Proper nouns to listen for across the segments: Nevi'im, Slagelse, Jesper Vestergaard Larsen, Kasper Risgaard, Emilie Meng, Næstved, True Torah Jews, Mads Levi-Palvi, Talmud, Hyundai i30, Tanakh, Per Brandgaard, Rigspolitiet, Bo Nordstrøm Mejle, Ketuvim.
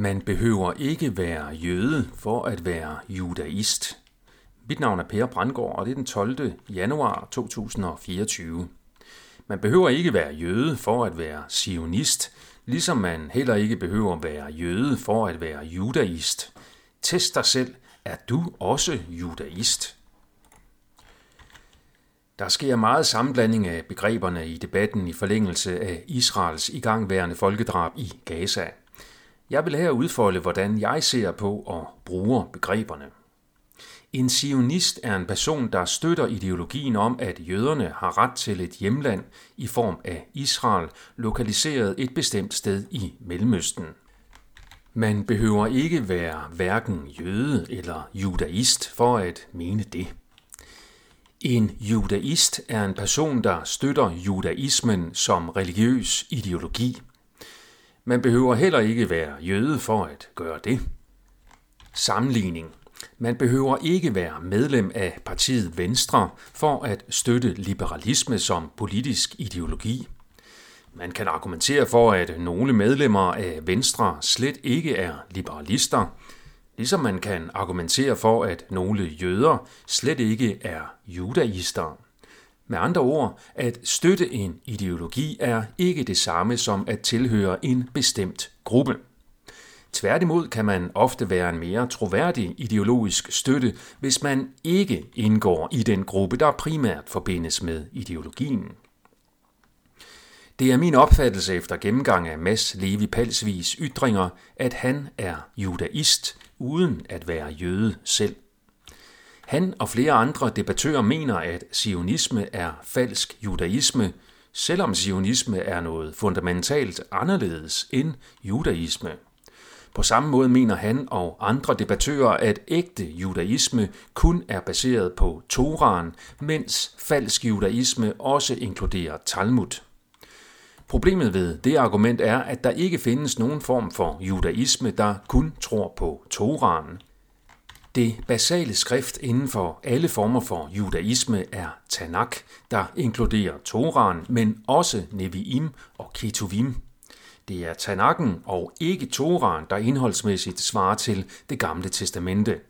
Man behøver ikke være jøde for at være judaist. Mit navn er Per Brandgaard, og det er den 12. januar 2024. Man behøver ikke være jøde for at være zionist, ligesom man heller ikke behøver være jøde for at være judaist. Test dig selv, er du også judaist? Der sker meget sammenblanding af begreberne i debatten i forlængelse af Israels igangværende folkedrab i Gaza. Jeg vil her udfolde, hvordan jeg ser på og bruger begreberne. En zionist er en person, der støtter ideologien om, at jøderne har ret til et hjemland i form af Israel, lokaliseret et bestemt sted i Mellemøsten. Man behøver ikke være hverken jøde eller judaist for at mene det. En judaist er en person, der støtter judaismen som religiøs ideologi. Man behøver heller ikke være jøde for at gøre det. Sammenligning. Man behøver ikke være medlem af partiet Venstre for at støtte liberalisme som politisk ideologi. Man kan argumentere for, at nogle medlemmer af Venstre slet ikke er liberalister, ligesom man kan argumentere for, at nogle jøder slet ikke er judaister. Med andre ord, at støtte en ideologi er ikke det samme som at tilhøre en bestemt gruppe. Tværtimod kan man ofte være en mere troværdig ideologisk støtte, hvis man ikke indgår i den gruppe, der primært forbindes med ideologien. Det er min opfattelse efter gennemgang af Mads Levi-Palvis ytringer, at han er judaist, uden at være jøde selv. Han og flere andre debattører mener, at zionisme er falsk judaisme, selvom zionisme er noget fundamentalt anderledes end judaisme. På samme måde mener han og andre debattører, at ægte judaisme kun er baseret på Toraen, mens falsk judaisme også inkluderer Talmud. Problemet ved det argument er, at der ikke findes nogen form for judaisme, der kun tror på Toraen. Det basale skrift inden for alle former for judaisme er Tanakh, der inkluderer Toraen, men også Nevi'im og Ketuvim. Det er Tanakken og ikke Toraen, der indholdsmæssigt svarer til Det Gamle Testamente.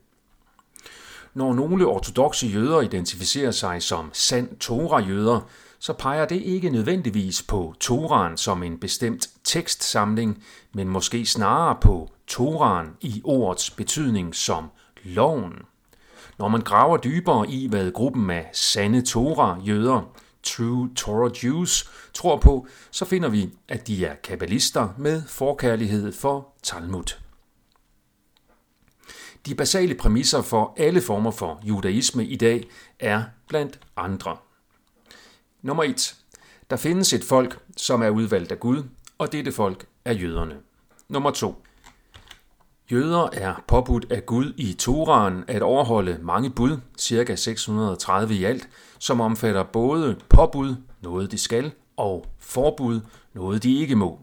Når nogle ortodokse jøder identificerer sig som sand Torah-jøder, så peger det ikke nødvendigvis på Toraen som en bestemt tekstsamling, men måske snarere på Toraen i ordets betydning som loven. Når man graver dybere i, hvad gruppen af sande Torah-jøder, True Torah Jews, tror på, så finder vi, at de er kabbalister med forkærlighed for Talmud. De basale præmisser for alle former for judaisme i dag er blandt andre. Nummer 1. Der findes et folk, som er udvalgt af Gud, og dette folk er jøderne. Nummer 2. Jøder er påbudt af Gud i Toraen at overholde mange bud, ca. 630 i alt, som omfatter både påbud, noget de skal, og forbud, noget de ikke må.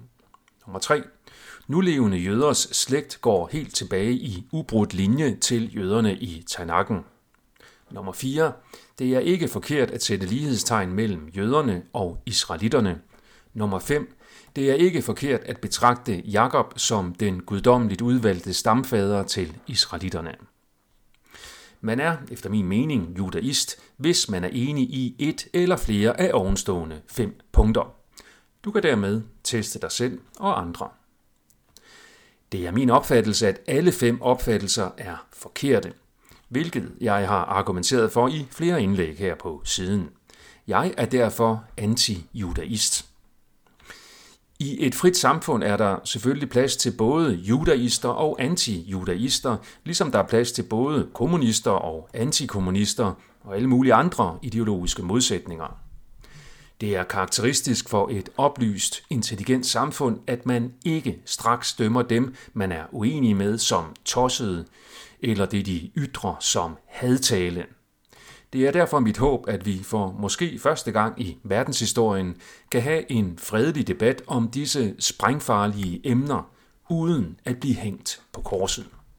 Nummer 3. Nulevende jøders slægt går helt tilbage i ubrudt linje til jøderne i Tanakken. Nummer 4. Det er ikke forkert at sætte lighedstegn mellem jøderne og israelitterne. Nummer 5. Det er ikke forkert at betragte Jakob som den guddommeligt udvalgte stamfader til israelitterne. Man er, efter min mening, judaist, hvis man er enig i et eller flere af ovenstående 5 punkter. Du kan dermed teste dig selv og andre. Det er min opfattelse, at alle 5 opfattelser er forkerte, hvilket jeg har argumenteret for i flere indlæg her på siden. Jeg er derfor anti-judaist. I et frit samfund er der selvfølgelig plads til både judaister og anti-judaister, ligesom der er plads til både kommunister og antikommunister og alle mulige andre ideologiske modsætninger. Det er karakteristisk for et oplyst, intelligent samfund, at man ikke straks dømmer dem, man er uenig med, som tossede, eller det de ytrer som hadtale. Det er derfor mit håb, at vi for måske første gang i verdenshistorien kan have en fredelig debat om disse sprængfarlige emner, uden at blive hængt på korset.